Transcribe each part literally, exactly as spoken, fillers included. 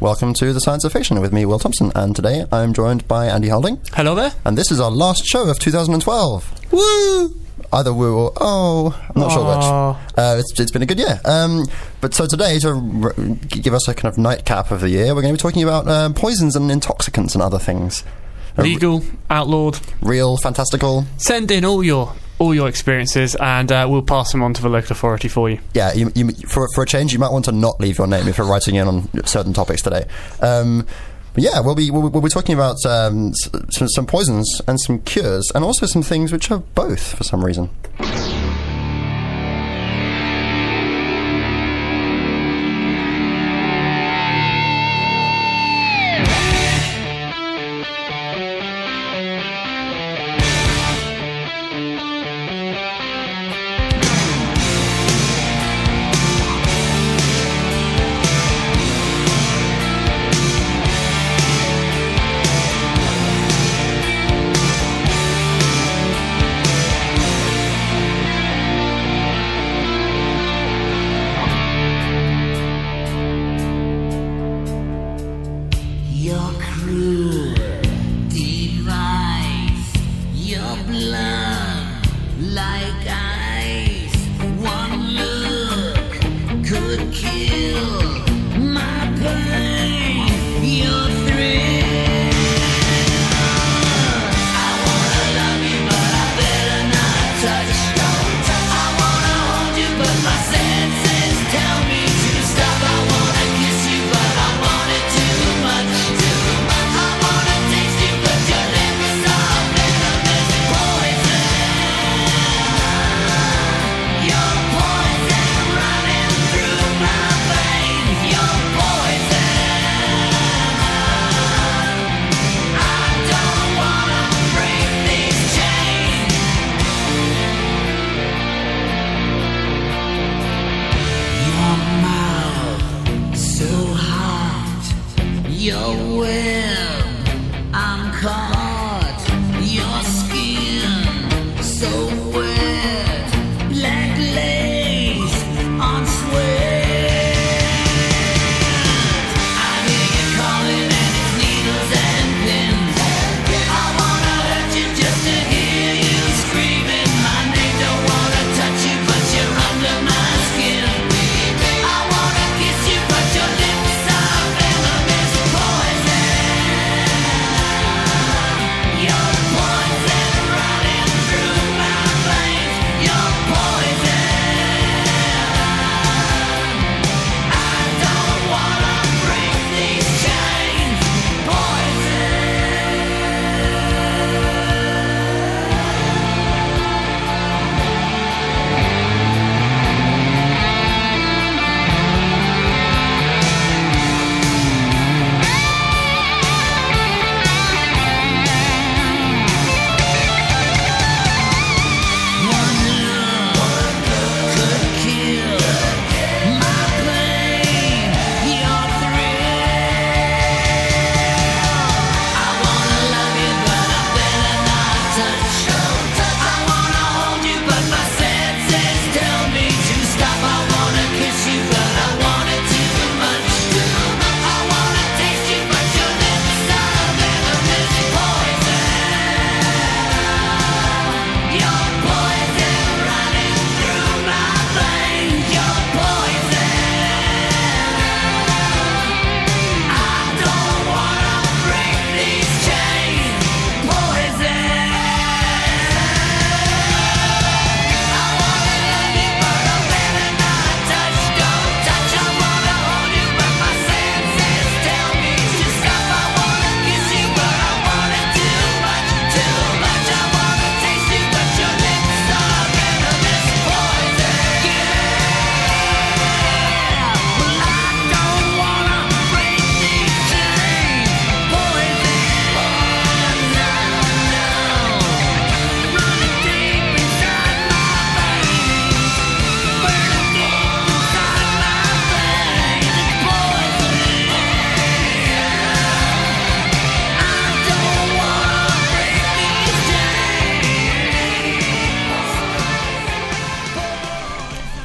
Welcome to The Science of Fiction with me, Will Thompson, and today I'm joined by Andy Halding. Hello there. And this is our last show of two thousand twelve. Woo! Either woo or oh, I'm not Aww. sure which. Uh, it's, it's been a good year. Um, but so today, to r- give us a kind of nightcap of the year, we're going to be talking about uh, poisons and intoxicants and other things. Legal, outlawed. Real, fantastical. Send in all your... all your experiences, and uh, we'll pass them on to the local authority for you. Yeah, you, you, for for a change, you might want to not leave your name if you're writing in on certain topics today. Um, but yeah, we'll be we'll, we'll be talking about um, some, some poisons and some cures, and also some things which are both for some reason.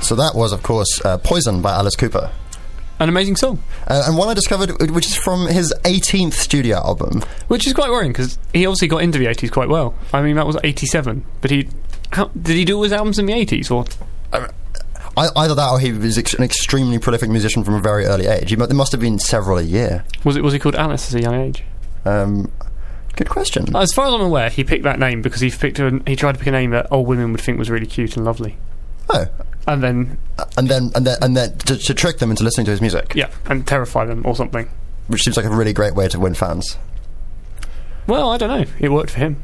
So that was, of course, uh, Poison by Alice Cooper. an amazing song. Uh, and one I discovered, which is from his eighteenth studio album. Which is quite worrying, because he obviously got into the eighties quite well. I mean, that was eighty-seven, but he... How, did he do all his albums in the eighties, or...? Uh, Either that, or he was ex- an extremely prolific musician from a very early age. He mu- there must have been several a year. Was it? Was he called Alice at a young age? Um, good question. As far as I'm aware, he picked that name because he picked a, he tried to pick a name that old women would think was really cute and lovely. Oh, and then uh, and then and then and then to, to trick them into listening to his music. Yeah, and terrify them or something. Which seems like a really great way to win fans. Well, I don't know. It worked for him.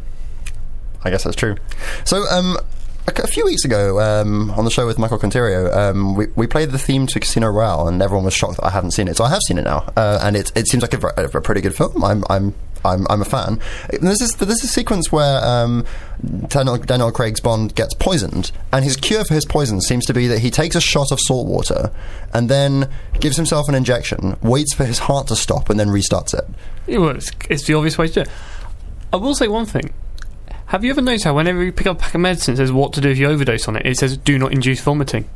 I guess that's true. So, um. A few weeks ago, um, on the show with Michael Conterio, um, we, we played the theme to Casino Royale, and everyone was shocked that I hadn't seen it. So I have seen it now, uh, and it it seems like a, a, a pretty good film. I'm I'm I'm I'm a fan. And this is this is a sequence where um, Daniel, Daniel Craig's Bond gets poisoned, and his cure for his poison seems to be that he takes a shot of salt water and then gives himself an injection, waits for his heart to stop, and then restarts it. Yeah, well, it's, it's the obvious way to do it. I will say one thing. Have you ever noticed how whenever you pick up a pack of medicine, it says what to do if you overdose on it? It says, do not induce vomiting.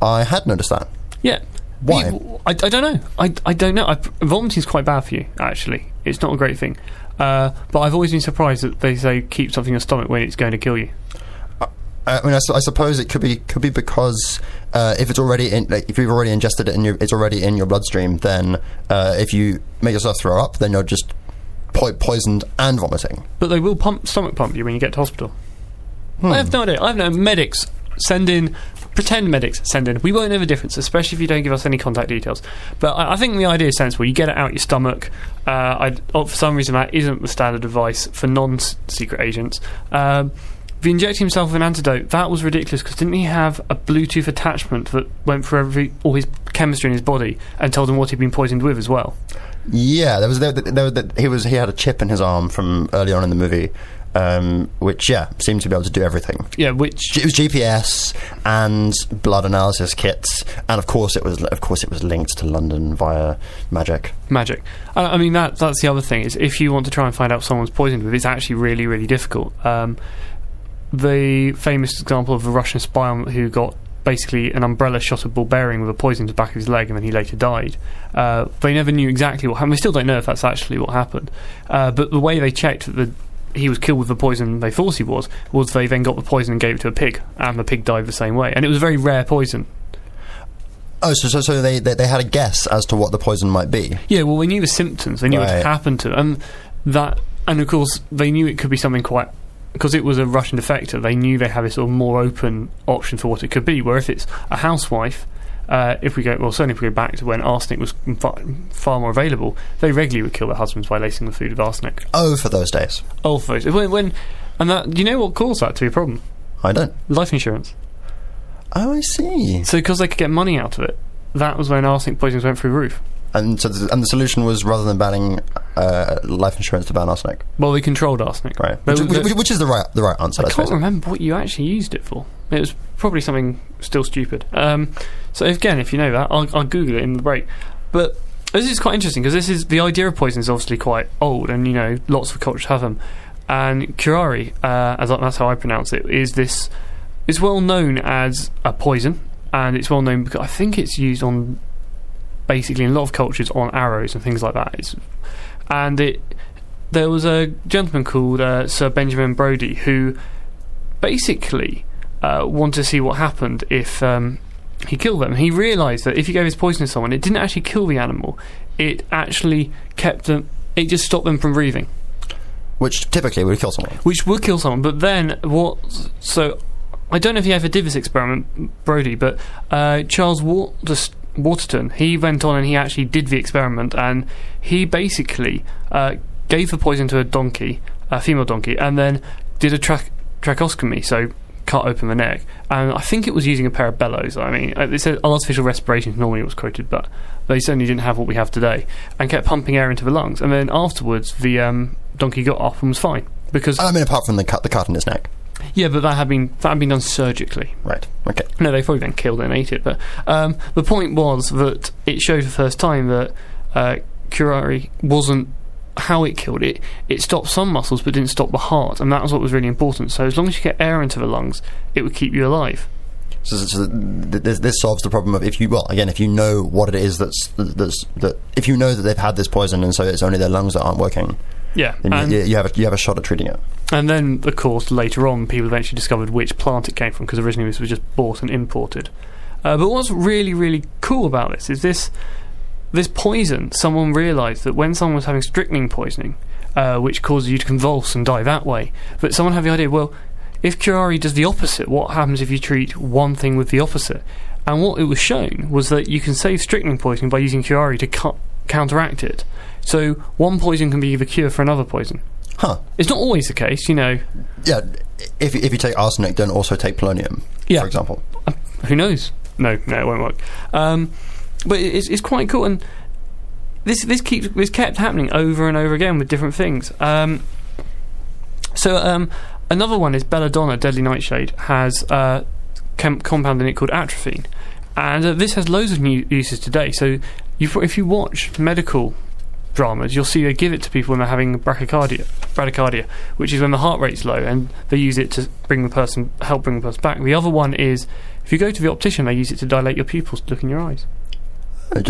I had noticed that. Yeah. Why? I, I don't know. I, I don't know. I, vomiting is quite bad for you, actually. It's not a great thing. Uh, but I've always been surprised that they say keep something in your stomach when it's going to kill you. I mean, I, su- I suppose it could be could be because uh, if it's already in, like, if you've already ingested it and you're, it's already in your bloodstream, then uh, if you make yourself throw up, then you're just... poisoned and vomiting. But they will pump stomach pump you when you get to hospital. Hmm. I have no idea. I have no medics send in pretend medics send in. We won't know the difference, especially if you don't give us any contact details. But I, I think the idea is sensible. You get it out your stomach. Uh, I, oh, for some reason that isn't the standard advice for non-secret agents. Um, the injecting himself with an antidote, that was ridiculous because didn't he have a Bluetooth attachment that went for every all his chemistry in his body and told him what he'd been poisoned with as well? Yeah, there was there, there, there, he was he had a chip in his arm from early on in the movie, um, which yeah seemed to be able to do everything. Yeah, which it was G P S and blood analysis kits, and of course it was of course it was linked to London via magic. Magic. I, I mean that that's the other thing is if you want to try and find out someone's poisoned with, it's actually really really difficult. Um, the famous example of a Russian spy who got. Basically an umbrella shot a ball bearing with a poison to the back of his leg, and then he later died. Uh, they never knew exactly what happened. We still don't know if that's actually what happened. Uh, but the way they checked that the, he was killed with the poison they thought he was, was they then got the poison and gave it to a pig, and the pig died the same way. And it was a very rare poison. Oh, so so, so they, they, they had a guess as to what the poison might be? Yeah, well, they knew the symptoms. They knew right. What had happened to them. And, that, and, of course, they knew it could be something quite... Because it was a Russian defector, they knew they had a sort of more open option for what it could be. Where if it's a housewife, uh, if we go well, certainly if we go back to when arsenic was far more available, they regularly would kill their husbands by lacing the food with arsenic. Oh, for those days! Oh, for those days. When, when and that, you know what caused that to be a problem? I don't. Life insurance. Oh, I see. So because they could get money out of it, that was when arsenic poisons went through the roof. And so, the, and the solution was rather than banning uh, life insurance to ban arsenic. Well, we controlled arsenic, right? Which, which, which, which is the right the right answer. I, I can't remember what you actually used it for. It was probably something still stupid. Um, so again, if you know that, I'll, I'll Google it in the break. But this is quite interesting because this is the idea of poison is obviously quite old, and you know lots of cultures have them. And curare, uh, as that's how I pronounce it, is this is well known as a poison, and it's well known because I think it's used on. Basically in a lot of cultures on arrows and things like that. It's, and it, there was a gentleman called uh, Sir Benjamin Brodie who basically uh, wanted to see what happened if um, he killed them. He realised that if you gave his poison to someone, it didn't actually kill the animal. It actually kept them... It just stopped them from breathing. Which typically would kill someone. Which would kill someone, but then what... So, I don't know if he ever did this experiment, Brodie, but uh, Charles Waterton... Waterton, he went on and he actually did the experiment, and he basically uh, gave the poison to a donkey, a female donkey, and then did a tra- tracheostomy, so cut open the neck. And I think it was using a pair of bellows. I mean, it said artificial respiration normally was quoted, but they certainly didn't have what we have today, and kept pumping air into the lungs. And then afterwards, the um, donkey got off and was fine because I mean, apart from the cut, the cut in his neck. Yeah, but that had been that had been done surgically. Right, okay. No, they probably then killed it and ate it. But um, the point was that it showed for the first time that uh, curare wasn't how it killed it. It stopped some muscles but didn't stop the heart, and that was what was really important. So as long as you get air into the lungs, it would keep you alive. So, so this, this solves the problem of if you, well, again, if you know what it is that's, that's that, if you know that they've had this poison and so it's only their lungs that aren't working, yeah, then you, you, have a, you have a shot at treating it. And then, of course, later on, people eventually discovered which plant it came from, because originally this was just bought and imported. Uh, but what's really, really cool about this is this this poison, someone realised that when someone was having strychnine poisoning, uh, which causes you to convulse and die that way, but someone had the idea, well, if curare does the opposite, what happens if you treat one thing with the opposite? And what it was shown was that you can save strychnine poisoning by using curare to cu- counteract it. So one poison can be the cure for another poison. Huh. It's not always the case, you know. Yeah, if, if you take arsenic, don't also take polonium, yeah. for example. Uh, who knows? No, no, it won't work. Um, but it's, it's quite cool, and this this keeps this kept happening over and over again with different things. Um, so... Um, Another one is belladonna, deadly nightshade, has a uh, chem- compound in it called atropine. And uh, this has loads of new uses today. So you, if you watch medical dramas, you'll see they give it to people when they're having bradycardia, bradycardia, which is when the heart rate's low, and they use it to bring the person, help bring the person back. The other one is, if you go to the optician, they use it to dilate your pupils, to look in your eyes. To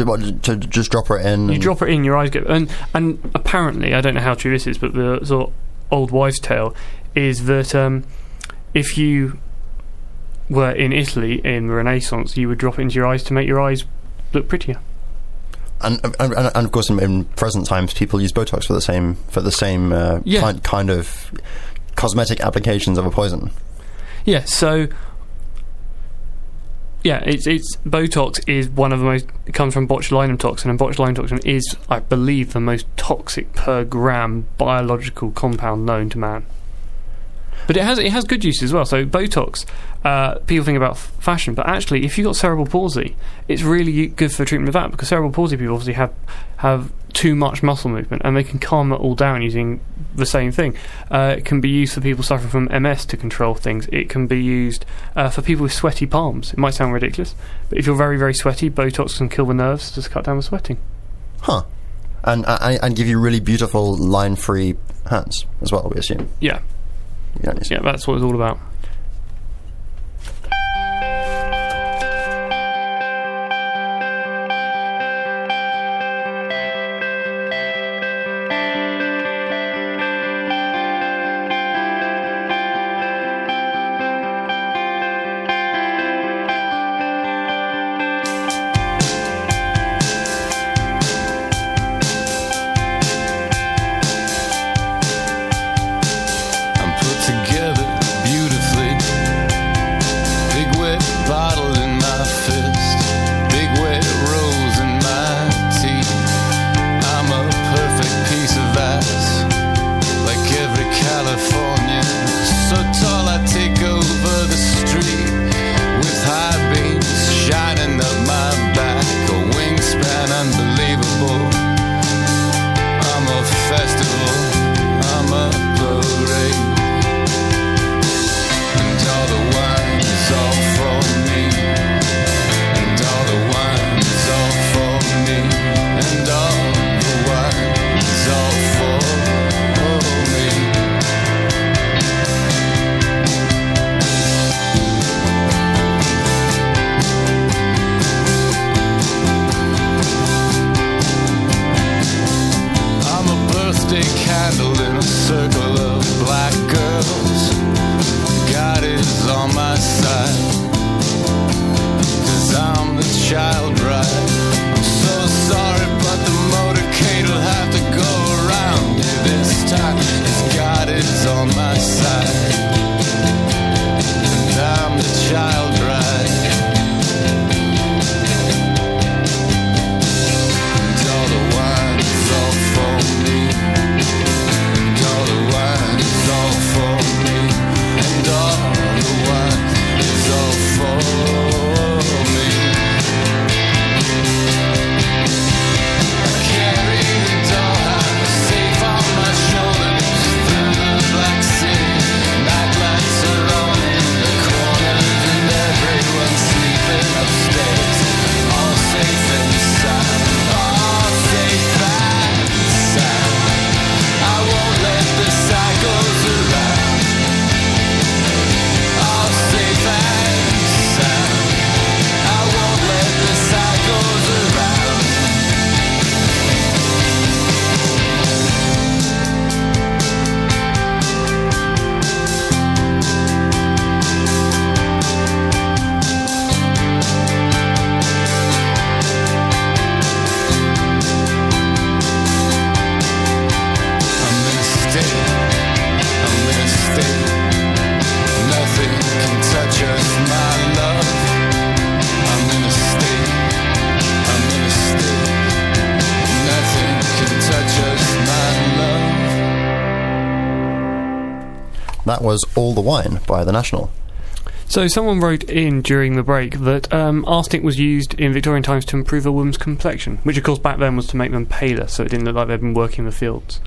just drop it in? You drop it in, your eyes go... And, and apparently, I don't know how true this is, but the sort of old wives' tale... is that um, if you were in Italy in the Renaissance, you would drop it into your eyes to make your eyes look prettier. And and, and of course, in, in present times, people use Botox for the same for the same uh, yeah. kind, kind of cosmetic applications of a poison. Yeah. So yeah, it's it's Botox is one of the most it comes from botulinum toxin, and botulinum toxin is, I believe, the most toxic per gram biological compound known to man. But it has it has good use as well. So Botox, uh, people think about f- fashion, but actually, if you've got cerebral palsy, it's really good for treatment of that, because cerebral palsy people obviously have have too much muscle movement, and they can calm it all down using the same thing. Uh, it can be used for people suffering from M S to control things. It can be used uh, for people with sweaty palms. It might sound ridiculous, but if you're very, very sweaty, Botox can kill the nerves to cut down the sweating. Huh. And, and, and give you really beautiful, line-free hands as well, we assume. Yeah. Yeah, that's what it's all about. Together, beautiful. that was All the Wine by The National. So someone wrote in during the break that um, arsenic was used in Victorian times to improve a woman's complexion, which of course back then was to make them paler, so it didn't look like they'd been working the fields.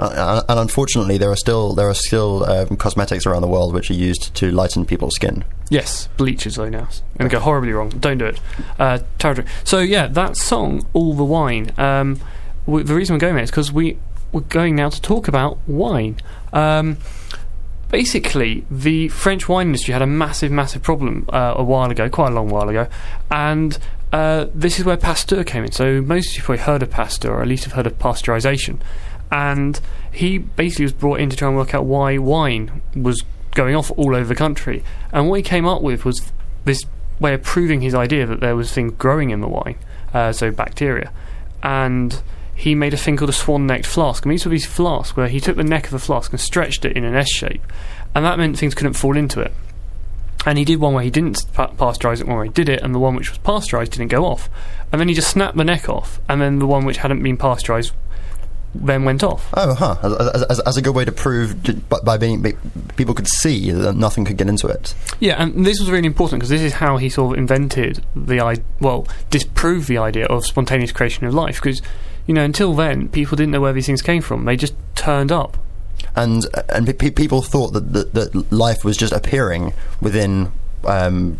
Uh, and unfortunately, there are still there are still um, cosmetics around the world which are used to lighten people's skin. Yes, bleach is though now. I'm going to go horribly wrong. Don't do it. Uh, so yeah, that song, All the Wine. Um, w- the reason we're going there is because we we're going now to talk about wine. Um, basically, the French wine industry had a massive, massive problem uh, a while ago, quite a long while ago, and. Uh, this is where Pasteur came in. So most of you probably heard of Pasteur, or at least have heard of pasteurization, and he basically was brought in to try and work out why wine was going off all over the country. And what he came up with was this way of proving his idea that there was things growing in the wine, uh, so bacteria. And he made a thing called a swan-necked flask, and these were these flasks where he took the neck of the flask and stretched it in an S shape, and that meant things couldn't fall into it. And he did one where he didn't pa- pasteurise it, one where he did it, and the one which was pasteurised didn't go off. And then he just snapped the neck off, and then the one which hadn't been pasteurised then went off. Oh, huh. As, as, as a good way to prove, to, by being people could see that nothing could get into it. Yeah, and this was really important, because this is how he sort of invented the, well, disproved the idea of spontaneous creation of life, because, you know, until then, people didn't know where these things came from. They just turned up. And and pe- people thought that, that that life was just appearing within um,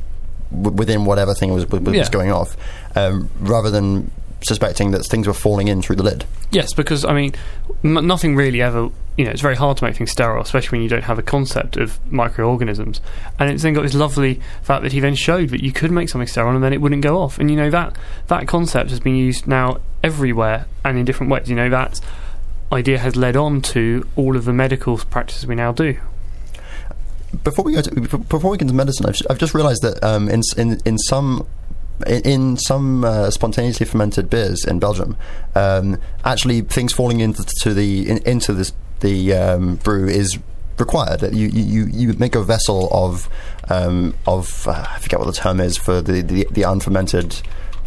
w- within whatever thing was was yeah. going off, um, rather than suspecting that things were falling in through the lid. Yes, because I mean, m- nothing really ever. You know, it's very hard to make things sterile, especially when you don't have a concept of microorganisms. And it's then got this lovely fact that he then showed that you could make something sterile and then it wouldn't go off. And you know that that concept has been used now everywhere and in different ways. You know that's. Idea has led on to all of the medical practices we now do. Before we go to, before we get to medicine, I've, I've just realised that um, in in in some in, in some uh, spontaneously fermented beers in Belgium, um, actually things falling into to the in, into this, the um, brew is required. You you you make a vessel of um, of uh, I forget what the term is for the the, the unfermented.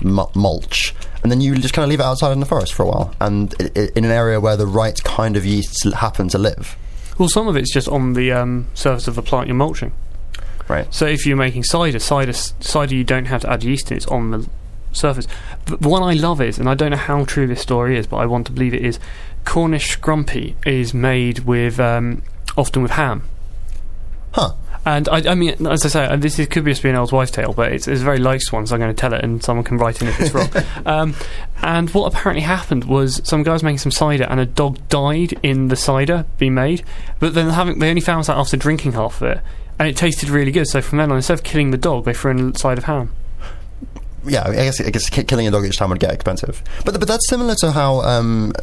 mulch, and then you just kind of leave it outside in the forest for a while, and it, it, in an area where the right kind of yeasts happen to live. Well, some of it's just on the um, surface of the plant you're mulching. Right. So if you're making cider, cider, cider, you don't have to add yeast in, it's on the surface. But the one I love is, and I don't know how true this story is, but I want to believe it is, Cornish scrumpy is made with um, often with ham. Huh. And I, I mean, as I say, this is, could be just be an old wives' tale, but it's, it's a very liked one, so I'm going to tell it, and someone can write in if it's wrong. Um, and what apparently happened was some guy was making some cider, and a dog died in the cider being made. But then having, they only found that after drinking half of it, and it tasted really good. So from then on, instead of killing the dog, they threw in a side of ham. Yeah, I guess, I guess killing a dog each time would get expensive. But but that's similar to how um,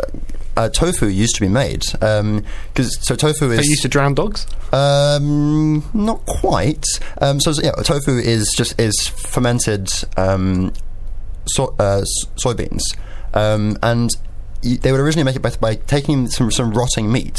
uh, tofu used to be made. Um, 'cause, so tofu is... They used to drown dogs? Um, not quite. Um, so, yeah, tofu is just is fermented um, so, uh, soybeans. Um, and you, they would originally make it by, by taking some, some rotting meat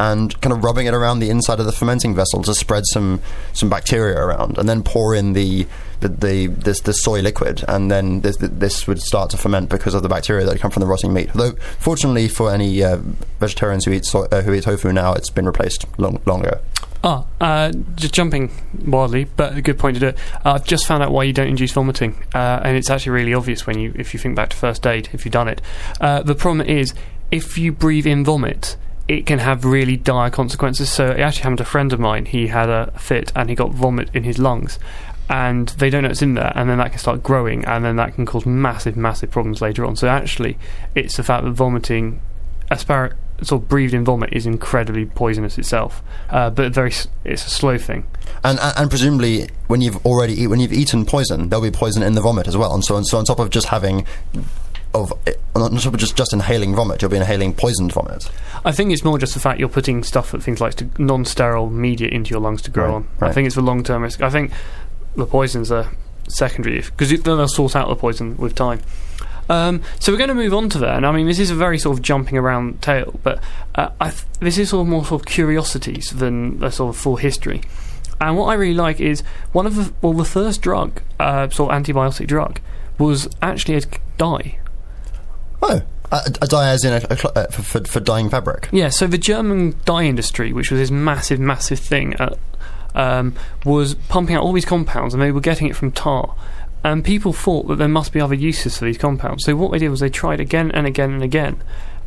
and kind of rubbing it around the inside of the fermenting vessel to spread some, some bacteria around, and then pour in the... The, the this the soy liquid, and then this, this would start to ferment because of the bacteria that come from the rotting meat. Although, fortunately for any uh, vegetarians who eat soy, uh, who eat tofu now, it's been replaced long long ago. Ah, uh, just jumping wildly, but a good point to do it. Uh, I've just found out why you don't induce vomiting, uh, and it's actually really obvious when you if you think back to first aid if you've done it. Uh, the problem is if you breathe in vomit, it can have really dire consequences. So it actually happened to a friend of mine. He had a fit and he got vomit in his lungs. And they don't know it's in there, and then that can start growing, and then that can cause massive, massive problems later on. So actually, it's the fact that vomiting, aspar- sort of breathed in vomit, is incredibly poisonous itself. Uh, but very, s- it's a slow thing. And, and and presumably, when you've already eat, when you've eaten poison, there'll be poison in the vomit as well. And so and so on top of just having. Of on top of just, just inhaling vomit, you'll be inhaling poisoned vomit. I think it's more just the fact you're putting stuff that things like to, non-sterile media into your lungs to grow right, on. Right. I think it's the long-term risk. I think. The poisons are secondary, because they'll sort out the poison with time. Um, so we're going to move on to that, and I mean this is a very sort of jumping around tale, but uh, I th- this is sort of more sort of curiosities than a sort of full history. And what I really like is one of the well the first drug, uh, sort of antibiotic drug, was actually a dye. Oh. Uh, a dye as in a, a cl- uh, for, for, for dyeing fabric? Yeah, so the German dye industry, which was this massive, massive thing, uh, um, was pumping out all these compounds, and they were getting it from tar. And people thought that there must be other uses for these compounds. So what they did was they tried again and again and again.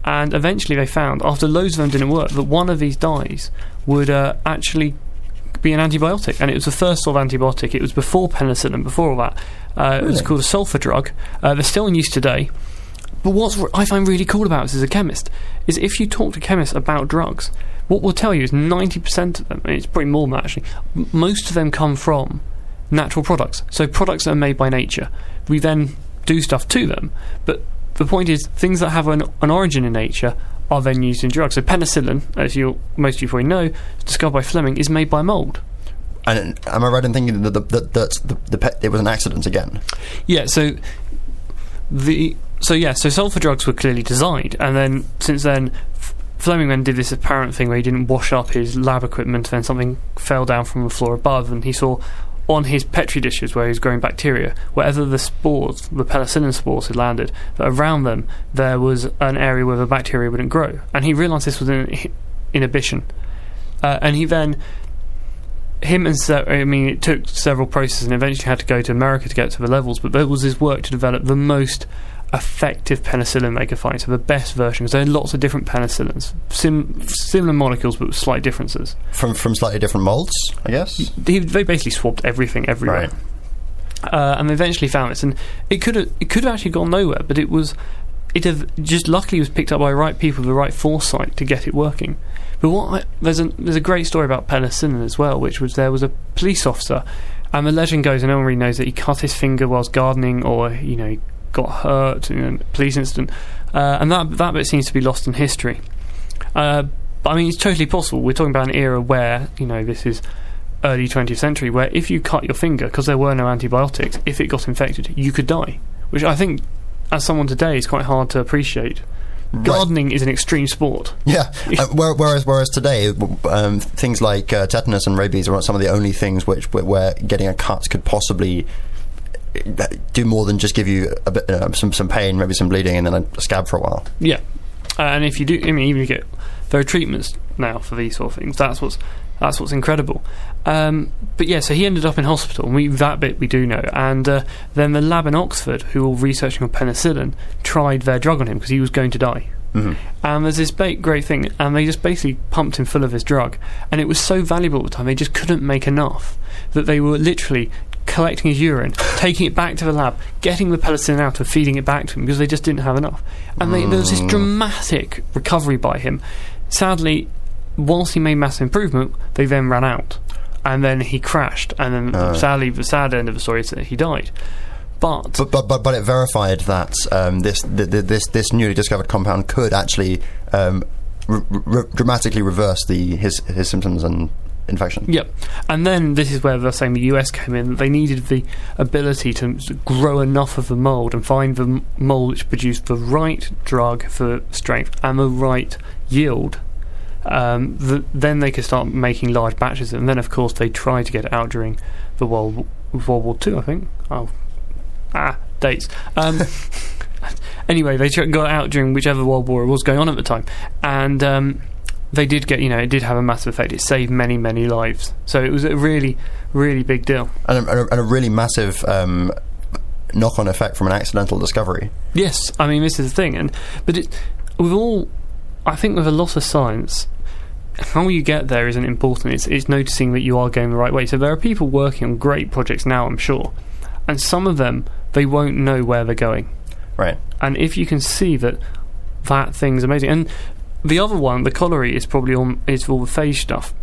And eventually they found, after loads of them didn't work, that one of these dyes would uh, actually be an antibiotic. And it was the first sort of antibiotic. It was before penicillin, before all that. Uh, really? It was called a sulfur drug. Uh, they're still in use today. But what I find really cool about this as a chemist is if you talk to chemists about drugs, what we'll tell you is ninety percent of them, and it's probably more than that actually, m- most of them come from natural products. So products that are made by nature. We then do stuff to them. But the point is, things that have an, an origin in nature are then used in drugs. So penicillin, as you most of you probably know, discovered by Fleming, is made by mould. And am I right in thinking that the, the, the, the, the pe- it was an accident again? Yeah, so the... So yeah, so sulfur drugs were clearly designed, and then since then, F- Fleming then did this apparent thing where he didn't wash up his lab equipment, and then something fell down from the floor above, and he saw on his petri dishes where he was growing bacteria, wherever the spores, the penicillin spores had landed, that around them there was an area where the bacteria wouldn't grow, and he realised this was an inhibition, uh, and he then. Him and se- I mean, it took several processes, and eventually had to go to America to get to the levels. But there was his work to develop the most effective penicillin they could find, so the best version, because there are lots of different penicillins, sim- similar molecules but with slight differences. From from slightly different moulds, I guess? They, they basically swapped everything everywhere. Right. Uh, and they eventually found this, and it could have it could have actually gone nowhere, but it was it have just luckily was picked up by the right people with the right foresight to get it working. But what I, there's a there's a great story about penicillin as well, which was there was a police officer, and the legend goes, and no one really knows, that he cut his finger whilst gardening, or you know, he got hurt in a police incident, uh, and that that bit seems to be lost in history. Uh, but I mean, it's totally possible. We're talking about an era where, you know, this is early twentieth century, where if you cut your finger, because there were no antibiotics, if it got infected, you could die, which I think, as someone today, is quite hard to appreciate. Gardening right. is an extreme sport. Yeah, uh, whereas whereas today, um, things like uh, tetanus and rabies are some of the only things which where getting a cut could possibly do more than just give you a bit, uh, some some pain, maybe some bleeding, and then a scab for a while. Yeah, uh, and if you do, I mean, even if you get there are treatments now for these sort of things. That's what's that's what's incredible. Um, but yeah, so he ended up in hospital, and we, that bit we do know. And uh, then the lab in Oxford, who were researching on penicillin, tried their drug on him because he was going to die. Mm-hmm. And there's this ba- great thing, and they just basically pumped him full of this drug. And it was so valuable at the time, they just couldn't make enough, that they were literally collecting his urine, taking it back to the lab, getting the penicillin out and feeding it back to him because they just didn't have enough. And they, mm. there was this dramatic recovery by him. Sadly, whilst he made massive improvement, they then ran out. And then he crashed, and then uh, sadly, the sad end of the story is that he died. But but but, but it verified that um, this the, the, this this newly discovered compound could actually um, re- re- dramatically reverse the his his symptoms and infection. Yep, and then this is where they're saying the U S came in. They needed the ability to grow enough of the mould and find the mould which produced the right drug for strength and the right yield. Um, the, then they could start making large batches, and then of course they tried to get it out during the World World War Two, I think. Oh, ah, dates. Um, anyway, they got it out during whichever World War was going on at the time, and um, they did get, you know, it did have a massive effect. It saved many, many lives, so it was a really, really big deal, and a, and a really massive um, knock-on effect from an accidental discovery. Yes, I mean this is the thing, and but it, with all, I think with a lot of science, how you get there isn't important. It's, it's noticing that you are going the right way. So there are people working on great projects now, I'm sure, and some of them, they won't know where they're going. Right. And if you can see that that thing's amazing. And the other one, the colliery, is probably all, is all the phage stuff.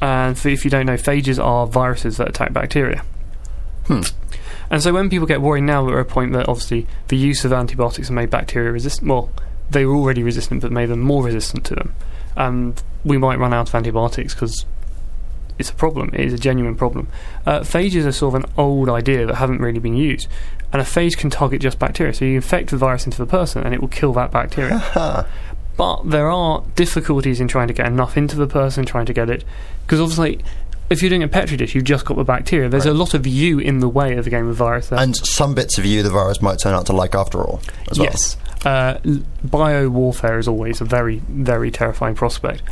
And for, if you don't know, phages are viruses that attack bacteria. Hmm. And so when people get worried now, we're at a point that obviously the use of antibiotics have made bacteria resistant. Well, they were already resistant, but made them more resistant to them. Um, we might run out of antibiotics because it's a problem. It is a genuine problem. Uh, phages are sort of an old idea that haven't really been used. And a phage can target just bacteria. So you infect the virus into the person and it will kill that bacteria. But there are difficulties in trying to get enough into the person, trying to get it. Because obviously if you're doing a petri dish, you've just got the bacteria. There's right. a lot of you in the way of the game of virus there. And some bits of you the virus might turn out to like after all, as well. Yes. Uh, bio-warfare is always a very, very terrifying prospect.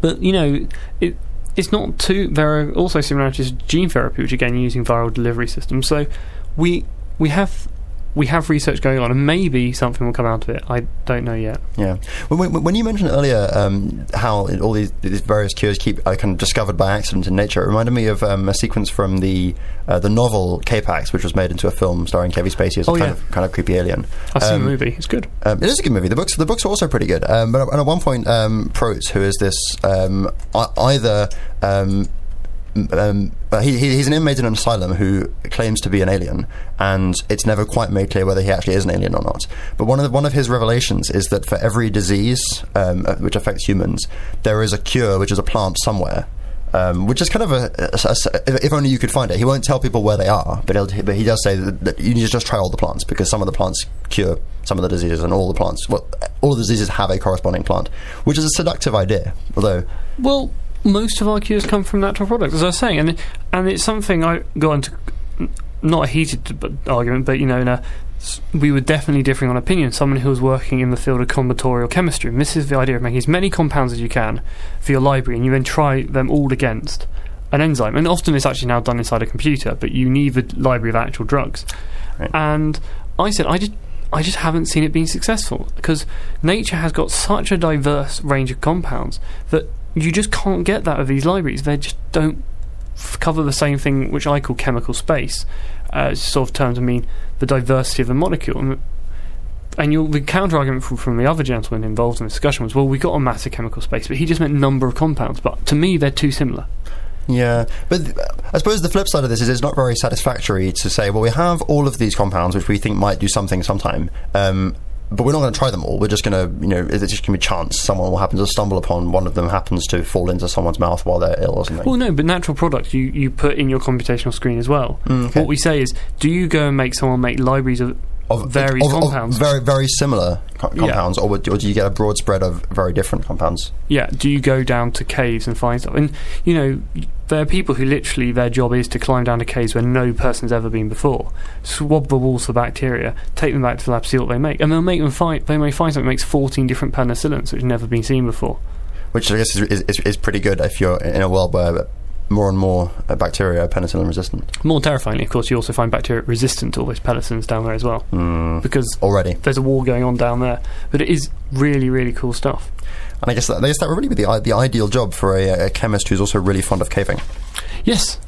But, you know, it, it's not too... There are also similarities to gene therapy, which, again, using viral delivery systems. So we we have... We have research going on, and maybe something will come out of it. I don't know yet. Yeah. When, when, when you mentioned earlier um, how all these, these various cures keep are kind of discovered by accident in nature, it reminded me of um, a sequence from the uh, the novel K-Pax, which was made into a film starring Kevin Spacey as oh, a kind, yeah. of, kind of creepy alien. I've um, seen the movie. It's good. Um, it is a good movie. The books the books are also pretty good. Um, but at one point, um, Protes, who is this um, either... Um, Um, he, he's an inmate in an asylum who claims to be an alien, and it's never quite made clear whether he actually is an alien or not. But one of the, one of his revelations is that for every disease um, which affects humans, there is a cure, which is a plant somewhere, um, which is kind of a, a, a... If only you could find it. He won't tell people where they are, but, he'll, but he does say that, that you need to just try all the plants, because some of the plants cure some of the diseases, and all the plants... Well, all the diseases have a corresponding plant, which is a seductive idea, although... Well... Most of our cures come from natural products, as I was saying, and and it's something I go into, not a heated argument, but you know, in a, we were definitely differing on opinion. Someone who was working in the field of combinatorial chemistry, and this is the idea of making as many compounds as you can for your library, and you then try them all against an enzyme. And often it's actually now done inside a computer, but you need the library of actual drugs. Right. And I said, I just. I just haven't seen it being successful, because nature has got such a diverse range of compounds that you just can't get that of these libraries. They just don't f- cover the same thing, which I call chemical space. Uh, sort of terms, I mean, the diversity of the molecule. And, and you'll, the counter-argument from, from the other gentleman involved in the discussion was, well, we got a massive chemical space, but he just meant number of compounds. But to me, they're too similar. Yeah, but th- I suppose the flip side of this is it's not very satisfactory to say, well, we have all of these compounds which we think might do something sometime, um, but we're not going to try them all. We're just going to, you know, it's just going to be chance. Someone will happen to stumble upon one of them, happens to fall into someone's mouth while they're ill or something. Well, no, but natural products you, you put in your computational screen as well. Mm, okay. What we say is, do you go and make someone make libraries of... Of various of, compounds. Of very, very similar co- compounds, yeah. or, would, or do you get a broad spread of very different compounds? Yeah, do you go down to caves and find stuff? And, you know, there are people who literally their job is to climb down to caves where no person's ever been before, swab the walls for bacteria, take them back to the lab, see what they make, and they'll make them find, they may find something that makes fourteen different penicillins which have never been seen before. Which I guess is, is, is pretty good if you're in a world where... more and more uh, bacteria are penicillin resistant. More terrifyingly, of course, you also find bacteria resistant to all those penicillins down there as well. Mm. Because already there's a war going on down there. But it is really, really cool stuff. And I guess that, I guess that would really be the the ideal job for a, a chemist who's also really fond of caving. Yes.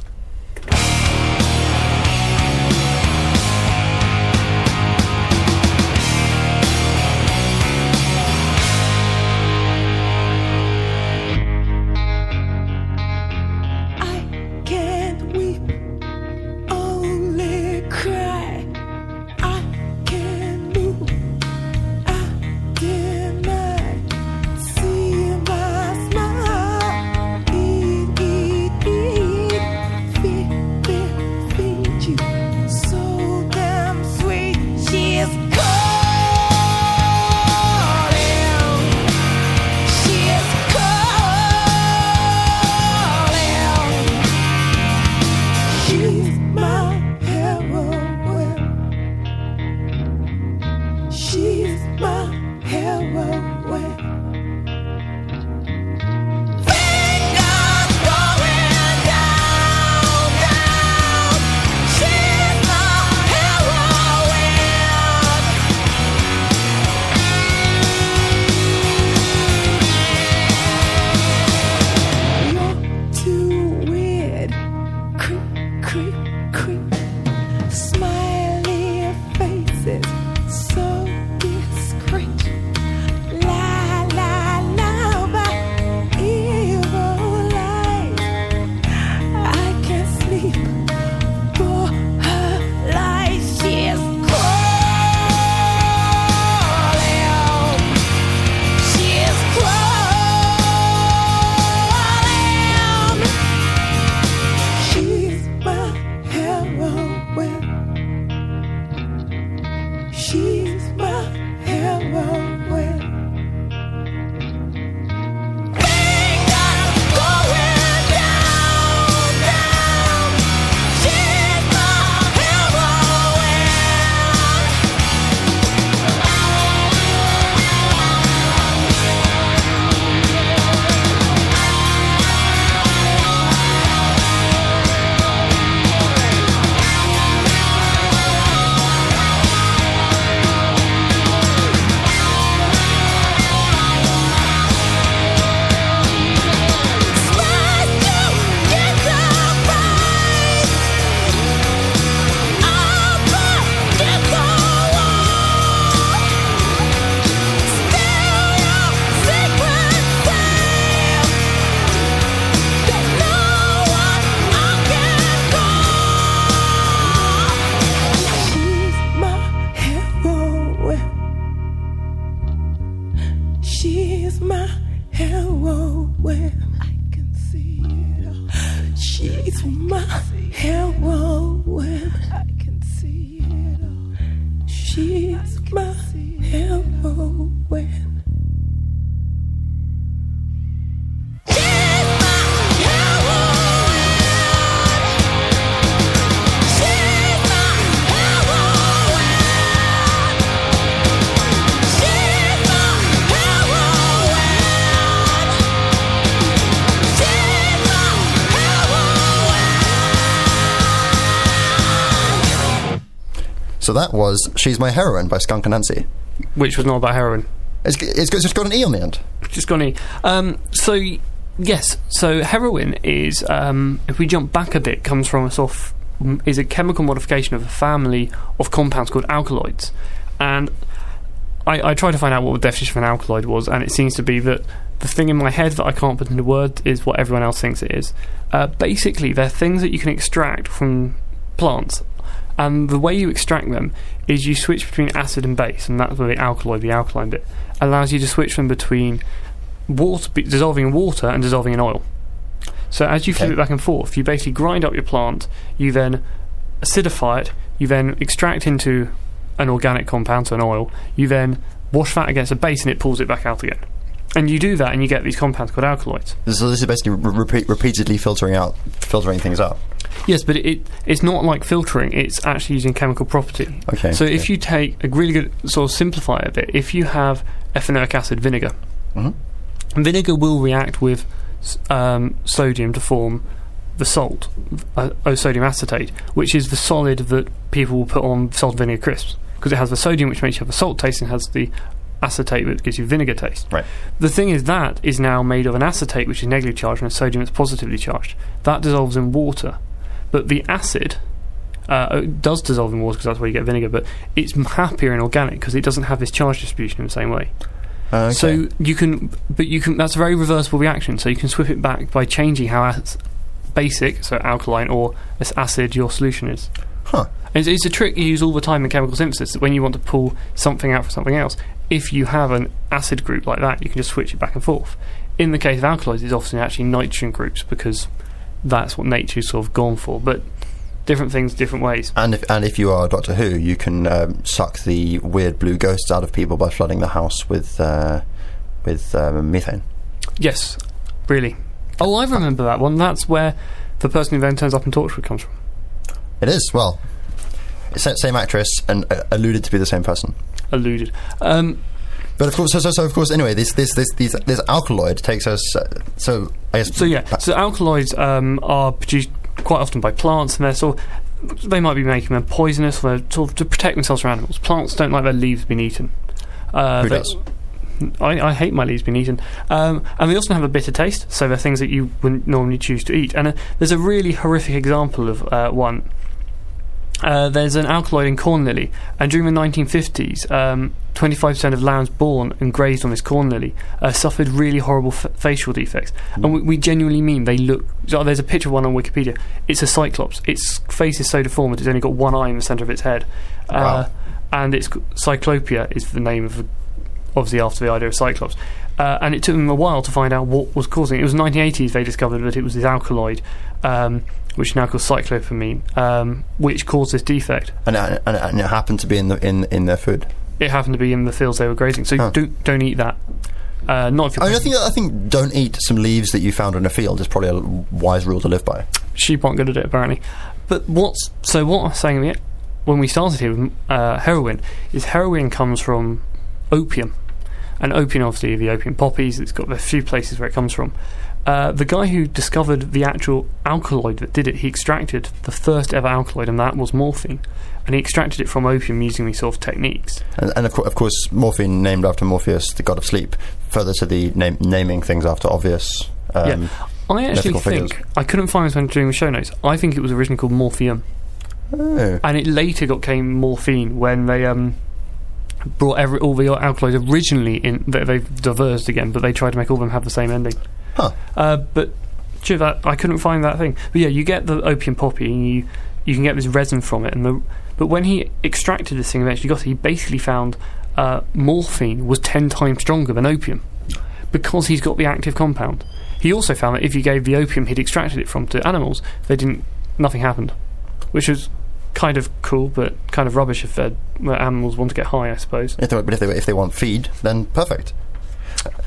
So that was She's My Heroine by Skunk and Nancy. Which was not about heroin. It's, it's, it's just got an E on the end. It's just got an E. Um, so, yes. So heroin is, um, if we jump back a bit, comes from a sort of, is a chemical modification of a family of compounds called alkaloids. And I, I tried to find out what the definition of an alkaloid was, and it seems to be that the thing in my head that I can't put into words is what everyone else thinks it is. Uh, basically, they're things that you can extract from plants, and the way you extract them is you switch between acid and base, and that's where the alkaloid, the alkaline bit, allows you to switch them between water, dissolving in water and dissolving in oil. So as you flip okay. it back and forth, you basically grind up your plant, you then acidify it, you then extract into an organic compound, so an oil, you then wash that against a base and it pulls it back out again. And you do that and you get these compounds called alkaloids. So this is basically re- repeat, repeatedly filtering out, filtering things out. Yes, but it, it's not like filtering, it's actually using chemical property. Okay. So okay. if you take a really good, sort of simplify it a bit, if you have ethanoic acid vinegar, mm-hmm. vinegar will react with um, sodium to form the salt, uh, sodium acetate, which is the solid that people will put on salt vinegar crisps. Because it has the sodium, which makes you have a salt taste, and has the acetate that gives you vinegar taste. Right. The thing is, that is now made of an acetate which is negatively charged and a sodium that's positively charged. That dissolves in water, but the acid uh, does dissolve in water because that's where you get vinegar. But it's happier and organic because it doesn't have this charge distribution in the same way. Uh, okay. So you can, but you can. That's a very reversible reaction. So you can swip it back by changing how ac- basic, so alkaline or acid, your solution is. Huh. It's, it's a trick you use all the time in chemical synthesis, that when you want to pull something out for something else, if you have an acid group like that, you can just switch it back and forth. In the case of alkaloids, it's often actually nitrogen groups, because that's what nature's sort of gone for, but different things different ways. And if and if you are Doctor Who, you can um, suck the weird blue ghosts out of people by flooding the house with uh, with um, methane. Yes, really. Oh, I remember that one. That's where the person who then turns up in Torchwood comes from. It is, well, same actress and uh, alluded to be the same person. Alluded. Um, but of course, so, so, so of course, anyway, this this this these, this alkaloid takes us. Uh, so I guess. So yeah, back. So alkaloids um, are produced quite often by plants, and they're sort of, they might be making them poisonous, or sort of to protect themselves from animals. Plants don't like their leaves being eaten. Uh, Who they, does? I, I hate my leaves being eaten, um, and they also have a bitter taste, so they're things that you wouldn't normally choose to eat. And uh, there's a really horrific example of uh, one. Uh, there's an alkaloid in corn lily, and during the nineteen fifties, um, twenty-five percent of lambs born and grazed on this corn lily uh, suffered really horrible f- facial defects. And we, we genuinely mean they look... So there's a picture of one on Wikipedia. It's a cyclops. Its face is so deformed it's only got one eye in the centre of its head. Uh, wow. And it's cyclopia is the name of... Obviously after the idea of cyclops. Uh, and it took them a while to find out what was causing it. It was nineteen eighties they discovered that it was this alkaloid... Um, which is now called cyclopamine, um, which caused this defect. And, and, and it happened to be in the in in their food. It happened to be in the fields they were grazing. So oh. don't don't eat that. Uh, not if you're I, mean, I think I think don't eat some leaves that you found in a field is probably a wise rule to live by. Sheep aren't good at it apparently. But what's so what I'm saying when we started here with uh, heroin is heroin comes from opium, and opium obviously the opium poppies. It's got a few places where it comes from. Uh, the guy who discovered the actual alkaloid that did it, he extracted the first ever alkaloid, and that was morphine. And he extracted it from opium using these sort of techniques. And, and of, co- of course, morphine named after Morpheus, the god of sleep, further to the na- naming things after obvious um, yeah. I actually think, figures. I couldn't find this when doing the show notes, I think it was originally called morphium. Oh. And it later got came morphine when they... Um, brought every, all the alkaloids originally in that they, they've diverged again, but they tried to make all of them have the same ending. Huh. Uh, but sure, that, I couldn't find that thing. But yeah, you get the opium poppy, and you you can get this resin from it. And the, but when he extracted this thing, eventually got it, he basically found uh, morphine was ten times stronger than opium because he's got the active compound. He also found that if you gave the opium he'd extracted it from to animals, they didn't, nothing happened, which was kind of cool, but kind of rubbish if animals want to get high, I suppose. If they, but if they if they want feed, then perfect.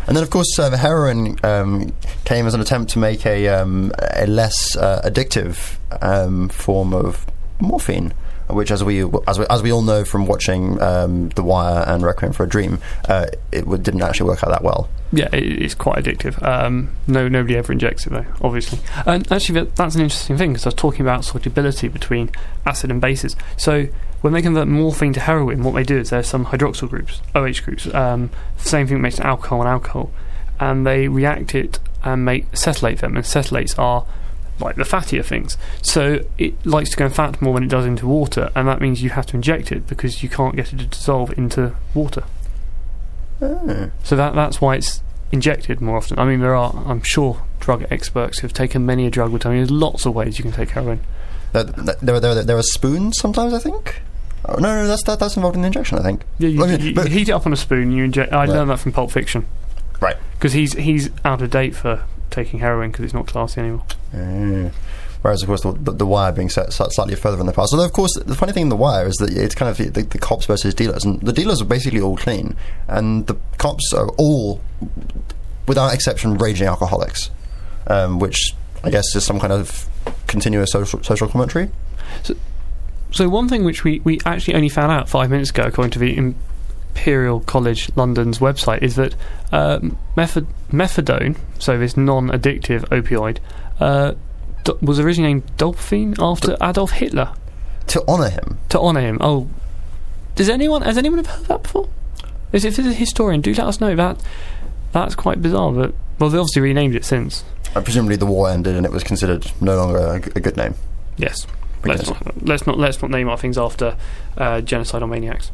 And then, of course, uh, the heroin um, came as an attempt to make a um, a less uh, addictive um, form of morphine, which, as we as we, as we all know from watching um, The Wire and Requiem for a Dream, uh, it w- didn't actually work out that well. Yeah, it, it's quite addictive. Um, no, nobody ever injects it, though, obviously. And actually, that, that's an interesting thing, because I was talking about solubility between acid and bases. So when they convert morphine to heroin, what they do is there's some hydroxyl groups, O H groups, um, same thing that makes an alcohol and alcohol, and they react it and make acetylate them, and acetylates are like the fattier things. So it likes to go in fat more than it does into water, and that means you have to inject it because you can't get it to dissolve into water. Oh. So that that's why it's injected more often. I mean, there are, I'm sure, drug experts who have taken many a drug with time. There's lots of ways you can take heroin. There, there, there, there are spoons sometimes, I think? Oh, no, no, that's that, that's involved in the injection, I think. Yeah, you, I mean, you, you heat it up on a spoon, you inject... I right. learned that from Pulp Fiction. Right. Because he's, he's out of date for taking heroin because it's not classy anymore. Mm. Whereas, of course, the, the, the Wire being set, set slightly further in the past. Although, of course, the funny thing in The Wire is that it's kind of the, the cops versus dealers, and the dealers are basically all clean, and the cops are all, without exception, raging alcoholics, um, which I guess is some kind of continuous social, social commentary. So, so one thing which we, we actually only found out five minutes ago, according to the Imperial College London's website, is that uh, method, methadone, so this non-addictive opioid, uh, d- was originally named Dolphine after D- Adolf Hitler. To honour him. To honour him. Oh, does anyone has anyone ever heard that before? If there's a historian, do let us know. That that's quite bizarre. But well, they obviously renamed it since. And presumably, the war ended, and it was considered no longer a, g- a good name. Yes. Let's not, let's not let's not name our things after uh, genocidal maniacs.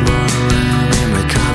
More love and recovery.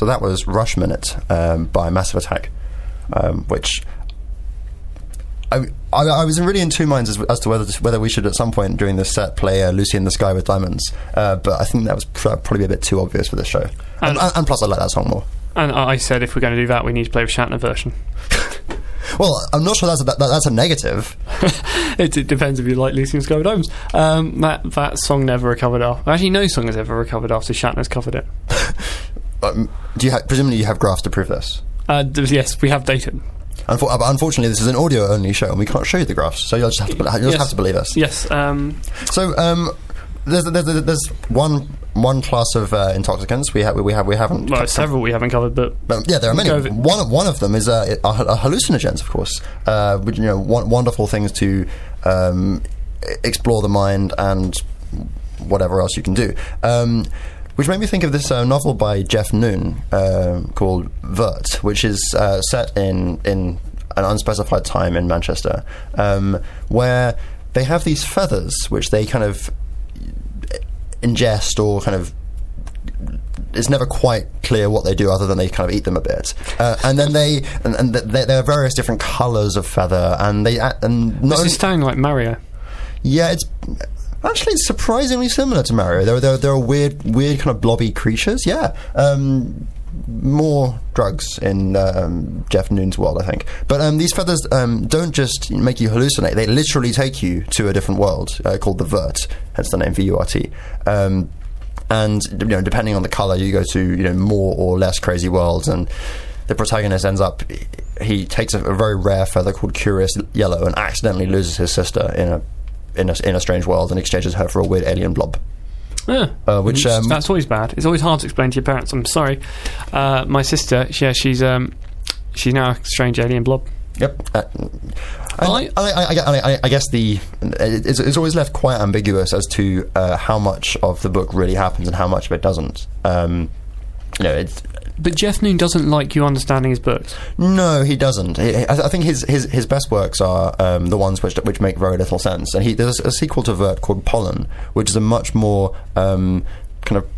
So that was Rush Minute um, by Massive Attack, um, which I, I, I was really in two minds as, as to whether this, whether we should at some point during this set play uh, Lucy in the Sky with Diamonds, uh, but I think that was pr- probably a bit too obvious for this show. And, and, and plus I like that song more. And I said if we're going to do that, we need to play the Shatner version. Well, I'm not sure that's a, that, that's a negative. it, it depends if you like Lucy in the Sky with Diamonds. Um, that, that song never recovered after... Actually, no song has ever recovered after Shatner's covered it. um, do you ha- Presumably you have graphs to prove this? Uh, d- yes, we have data. Unfor- but unfortunately, this is an audio-only show and we can't show you the graphs, so you'll just have to, be- you'll yes. have to believe us. Yes. Um, so, um, there's, there's, there's one... one class of uh, intoxicants we have we have we haven't well, co- several we haven't covered, but, but yeah, there are many. One one of them is uh, are hallucinogens, of course. Uh, which, you know, wonderful things to um, explore the mind and whatever else you can do. Um, which made me think of this uh, novel by Jeff Noon uh, called Vurt, which is uh, set in in an unspecified time in Manchester, um, where they have these feathers which they kind of ingest or kind of it's never quite clear what they do other than they kind of eat them a bit, uh, and then they and, and th- there are various different colours of feather, and they uh, and not this is sounding like Mario. Yeah, it's actually it's surprisingly similar to Mario. There there there are weird weird kind of blobby creatures. Yeah, um, more drugs in um, Jeff Noon's world, I think. But um, these feathers um, don't just make you hallucinate; they literally take you to a different world uh, called the Vurt. Hence the name V U R T. Um, and you know, depending on the color, you go to you know more or less crazy worlds. And the protagonist ends up he takes a, a very rare feather called Curious Yellow and accidentally loses his sister in a in a in a strange world and exchanges her for a weird alien blob. Yeah. Uh, which um, that's always bad. It's always hard to explain to your parents. I'm sorry. Uh, my sister, yeah, she's um, she's now a strange alien blob. Yep. Uh, I, I, I, I, I guess the it's, it's always left quite ambiguous as to uh, how much of the book really happens and how much of it doesn't. Um, you know, it's. But Jeff Noon doesn't like you understanding his books. No, he doesn't. He, I, I think his, his, his best works are um, the ones which which make very little sense. And he there's a sequel to Vurt called Pollen, which is a much more um, kind of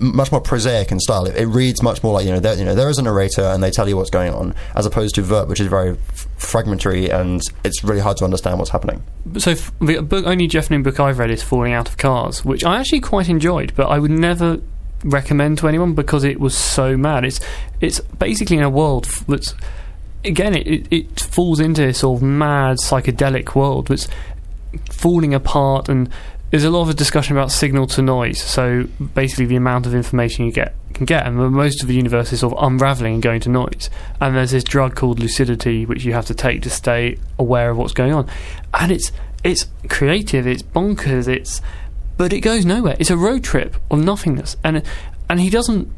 much more prosaic in style. It, it reads much more like you know there, you know there is a narrator and they tell you what's going on, as opposed to Vurt, which is very f- fragmentary and it's really hard to understand what's happening. So f- the book, only Jeff Noon book I've read is Falling Out of Cars, which I actually quite enjoyed, but I would never recommend to anyone because it was so mad. It's it's basically in a world that's again it it falls into this sort of mad psychedelic world that's falling apart, and there's a lot of discussion about signal to noise. So basically, the amount of information you get can get, and most of the universe is sort of unraveling and going to noise. And there's this drug called lucidity which you have to take to stay aware of what's going on. And it's it's creative, it's bonkers, it's. But it goes nowhere. It's a road trip of nothingness, and and he doesn't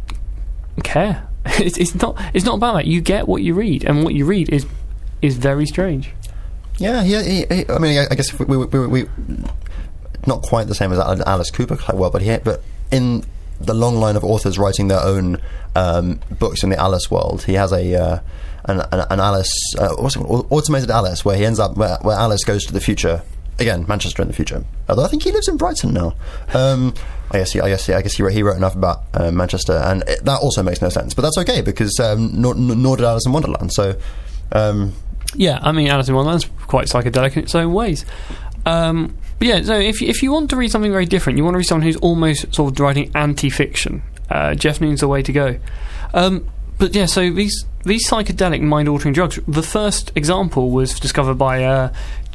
care. It's, it's not. It's not about that. You get what you read, and what you read is is very strange. Yeah, yeah. He, he, I mean, I, I guess we we, we we not quite the same as Alice Cooper quite well, but he, but in the long line of authors writing their own um, books in the Alice world, he has a. Uh, an, an Alice uh, what's it called? Automated Alice, where he ends up where, where Alice goes to the future. Again, Manchester in the future. Although I think he lives in Brighton now. Um, I guess he, I guess he, I guess he wrote, he wrote enough about uh, Manchester, and it, that also makes no sense. But that's okay because um, nor, nor did Alice in Wonderland. So, um, yeah, I mean, Alice in Wonderland's quite psychedelic in its own ways. Um, but yeah, so if if you want to read something very different, you want to read someone who's almost sort of writing anti-fiction. Uh, Jeff Noon's the way to go. Um, but yeah, so these these psychedelic mind-altering drugs. The first example was discovered by. Uh,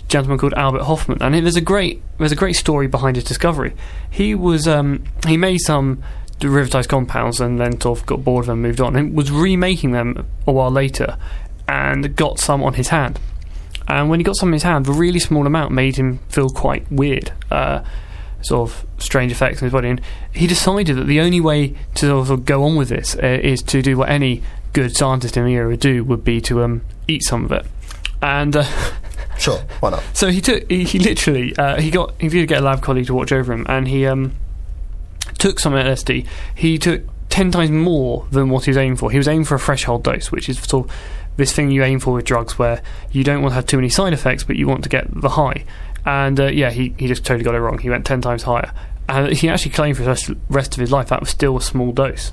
gentleman called Albert Hoffman, and there's a great there's a great story behind his discovery. He was um, he made some derivatized compounds and then sort of got bored of them and moved on, and was remaking them a while later and got some on his hand. And when he got some on his hand, the really small amount made him feel quite weird, uh, sort of strange effects on his body, and he decided that the only way to sort of go on with this uh, is to do what any good scientist in the era would do, would be to um, eat some of it. And uh, sure, why not? So he took he, he literally uh, he got he did get a lab colleague to watch over him, and he um, took some L S D. He took ten times more than what he was aiming for. He was aiming for a threshold dose, which is sort of this thing you aim for with drugs, where you don't want to have too many side effects, but you want to get the high. And uh, yeah, he he just totally got it wrong. He went ten times higher, and he actually claimed for the rest of his life that was still a small dose.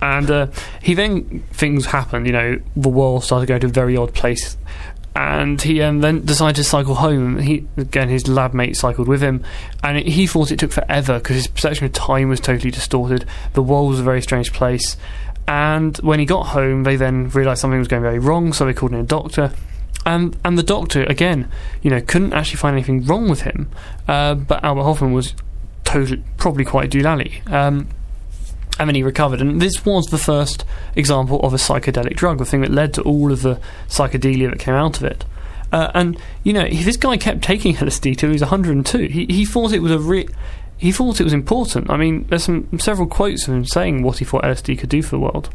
And uh, he then, things happened, you know, the world started going to a very odd place. And he um, then decided to cycle home. He again, his lab mate cycled with him, and it, he thought it took forever because his perception of time was totally distorted. The world was a very strange place. And when he got home, they then realised something was going very wrong, so they called in a doctor. And and the doctor, again, you know, couldn't actually find anything wrong with him. Uh, but Albert Hoffman was totally, probably quite doolally. Um And then he recovered. And this was the first example of a psychedelic drug, the thing that led to all of the psychedelia that came out of it. Uh, and, you know, this guy kept taking L S D till he was one hundred and two. He, he thought it was a re- he thought it was important. I mean, there's some several quotes of him saying what he thought L S D could do for the world.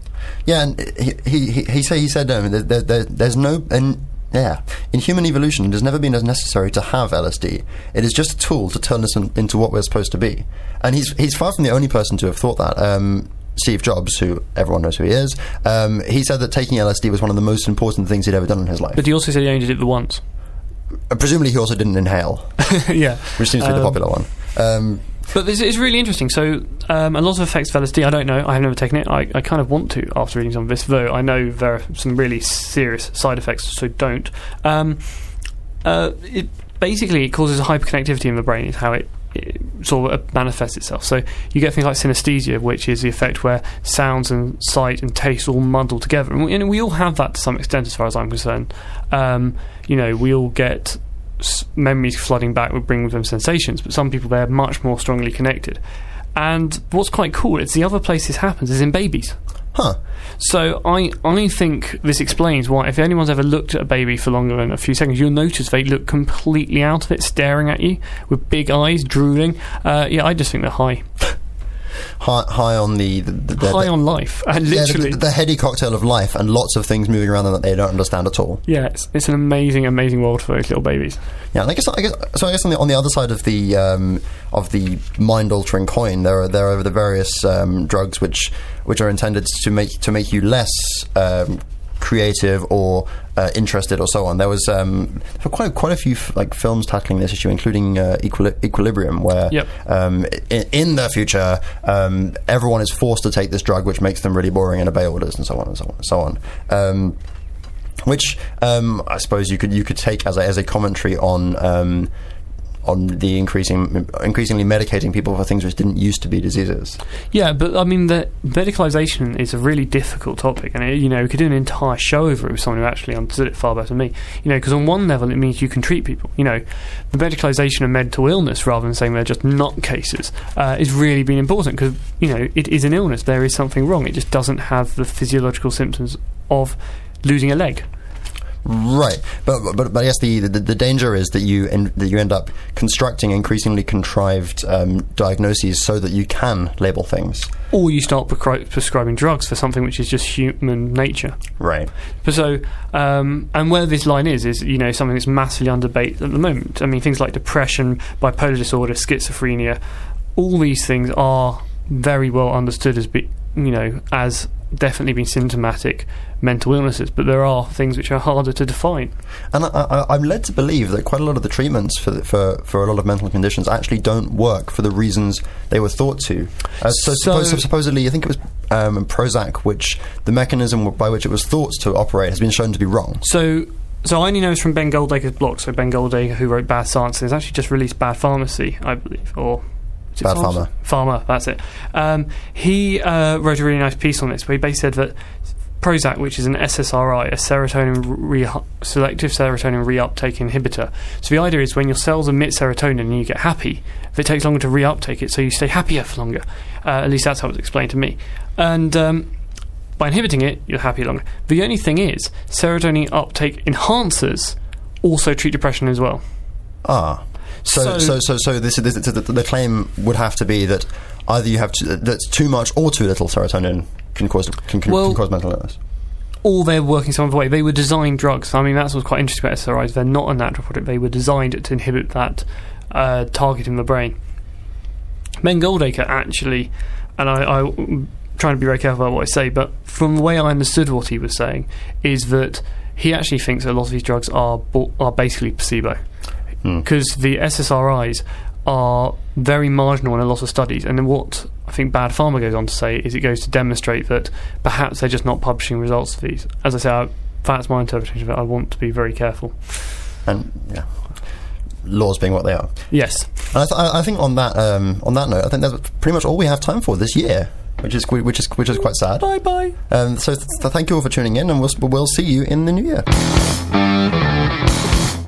Yeah, and he he he, he said, he said um, there, there, there's no... And yeah, in human evolution, it has never been as necessary to have L S D. It is just a tool to turn us in, into what we're supposed to be. And he's he's far from the only person to have thought that. Um, Steve Jobs, who everyone knows who he is, um, he said that taking L S D was one of the most important things he'd ever done in his life. But he also said he only did it the once. Presumably he also didn't inhale. Yeah. Which seems to be um, the popular one. Um, but this is really interesting. So um, a lot of effects of L S D, I don't know. I have never taken it. I, I kind of want to after reading some of this, though I know there are some really serious side effects, so don't. Um, uh, it basically, it causes a hyperconnectivity in the brain is how it, it sort of manifests itself. So you get things like synesthesia, which is the effect where sounds and sight and taste all muddle together. And we, and we all have that to some extent, as far as I'm concerned. Um, you know, we all get... memories flooding back would bring with them sensations, but some people, they're much more strongly connected. And what's quite cool is the other place this happens is in babies. Huh. So I I think this explains why, if anyone's ever looked at a baby for longer than a few seconds, you'll notice they look completely out of it, staring at you with big eyes, drooling. Uh, yeah, I just think they're high. High, high on the... the, the, the high the, on life, uh, literally. The, the, the heady cocktail of life and lots of things moving around that they don't understand at all. Yeah, it's, it's an amazing, amazing world for those little babies. Yeah, and I guess, I guess so I guess on the, on the other side of the um, of the mind-altering coin, there are there are the various um, drugs which which are intended to make to make you less... Um, creative or uh, interested or so on. There was um, quite quite a few f- like films tackling this issue, including uh, Equili- Equilibrium, where yep. um, in, in the future um, everyone is forced to take this drug, which makes them really boring and obey orders and so on and so on and so on. Um, which um, I suppose you could you could take as a, as a commentary on um, on the increasing increasingly medicating people for things which didn't used to be diseases. Yeah, but I mean, the medicalisation is a really difficult topic, and it, you know, we could do an entire show over it with someone who actually understood it far better than me. You know, because on one level it means you can treat people. You know, the medicalisation of mental illness, rather than saying they're just nutcases, uh, is really been important, because you know it is an illness. There is something wrong. It just doesn't have the physiological symptoms of losing a leg. Right, but but but I guess the, the, the danger is that you en- that you end up constructing increasingly contrived um, diagnoses so that you can label things, or you start prescri- prescribing drugs for something which is just human nature. Right. But so um, and where this line is is you know something that's massively under debate at the moment. I mean, things like depression, bipolar disorder, schizophrenia, all these things are very well understood as be- you know as. definitely been symptomatic mental illnesses, but there are things which are harder to define. And I, I, I'm led to believe that quite a lot of the treatments for, the, for for a lot of mental conditions actually don't work for the reasons they were thought to. Uh, so, so suppos- supposedly, I think it was um, Prozac, which the mechanism by which it was thought to operate has been shown to be wrong. So. So I only know it's from Ben Goldacre's blog. So Ben Goldacre, who wrote Bad Science, has actually just released Bad Pharmacy, I believe, or... Bad Farmer. Farmer, that's it. Um, he uh, wrote a really nice piece on this where he basically said that Prozac, which is an S S R I, a serotonin re- selective serotonin reuptake inhibitor. So the idea is when your cells emit serotonin and you get happy, if it takes longer to reuptake it, so you stay happier for longer. Uh, at least that's how it was explained to me. And um, by inhibiting it, you're happier longer. The only thing is, serotonin uptake enhancers also treat depression as well. Ah. So, so, so, so this, this, this, the claim would have to be that either you have to, that's too much or too little serotonin can cause can, can, well, can cause mental illness. Or they're working some other way. They were designed drugs. I mean, that's what's quite interesting about S S R Is. They're not a natural product. They were designed to inhibit that uh, target in the brain. Ben Goldacre actually, and I, I'm trying to be very careful about what I say, but from the way I understood what he was saying, is that he actually thinks that a lot of these drugs are are basically placebo. Because the S S R Is are very marginal in a lot of studies, and what I think Bad Pharma goes on to say is it goes to demonstrate that perhaps they're just not publishing results of these. As I say, I, that's my interpretation of it. I want to be very careful. And yeah, laws being what they are. Yes. And I, th- I think on that um, on that note, I think that's pretty much all we have time for this year, which is which is which is quite sad. Bye bye. Um, so th- th- thank you all for tuning in, and we'll we'll see you in the new year.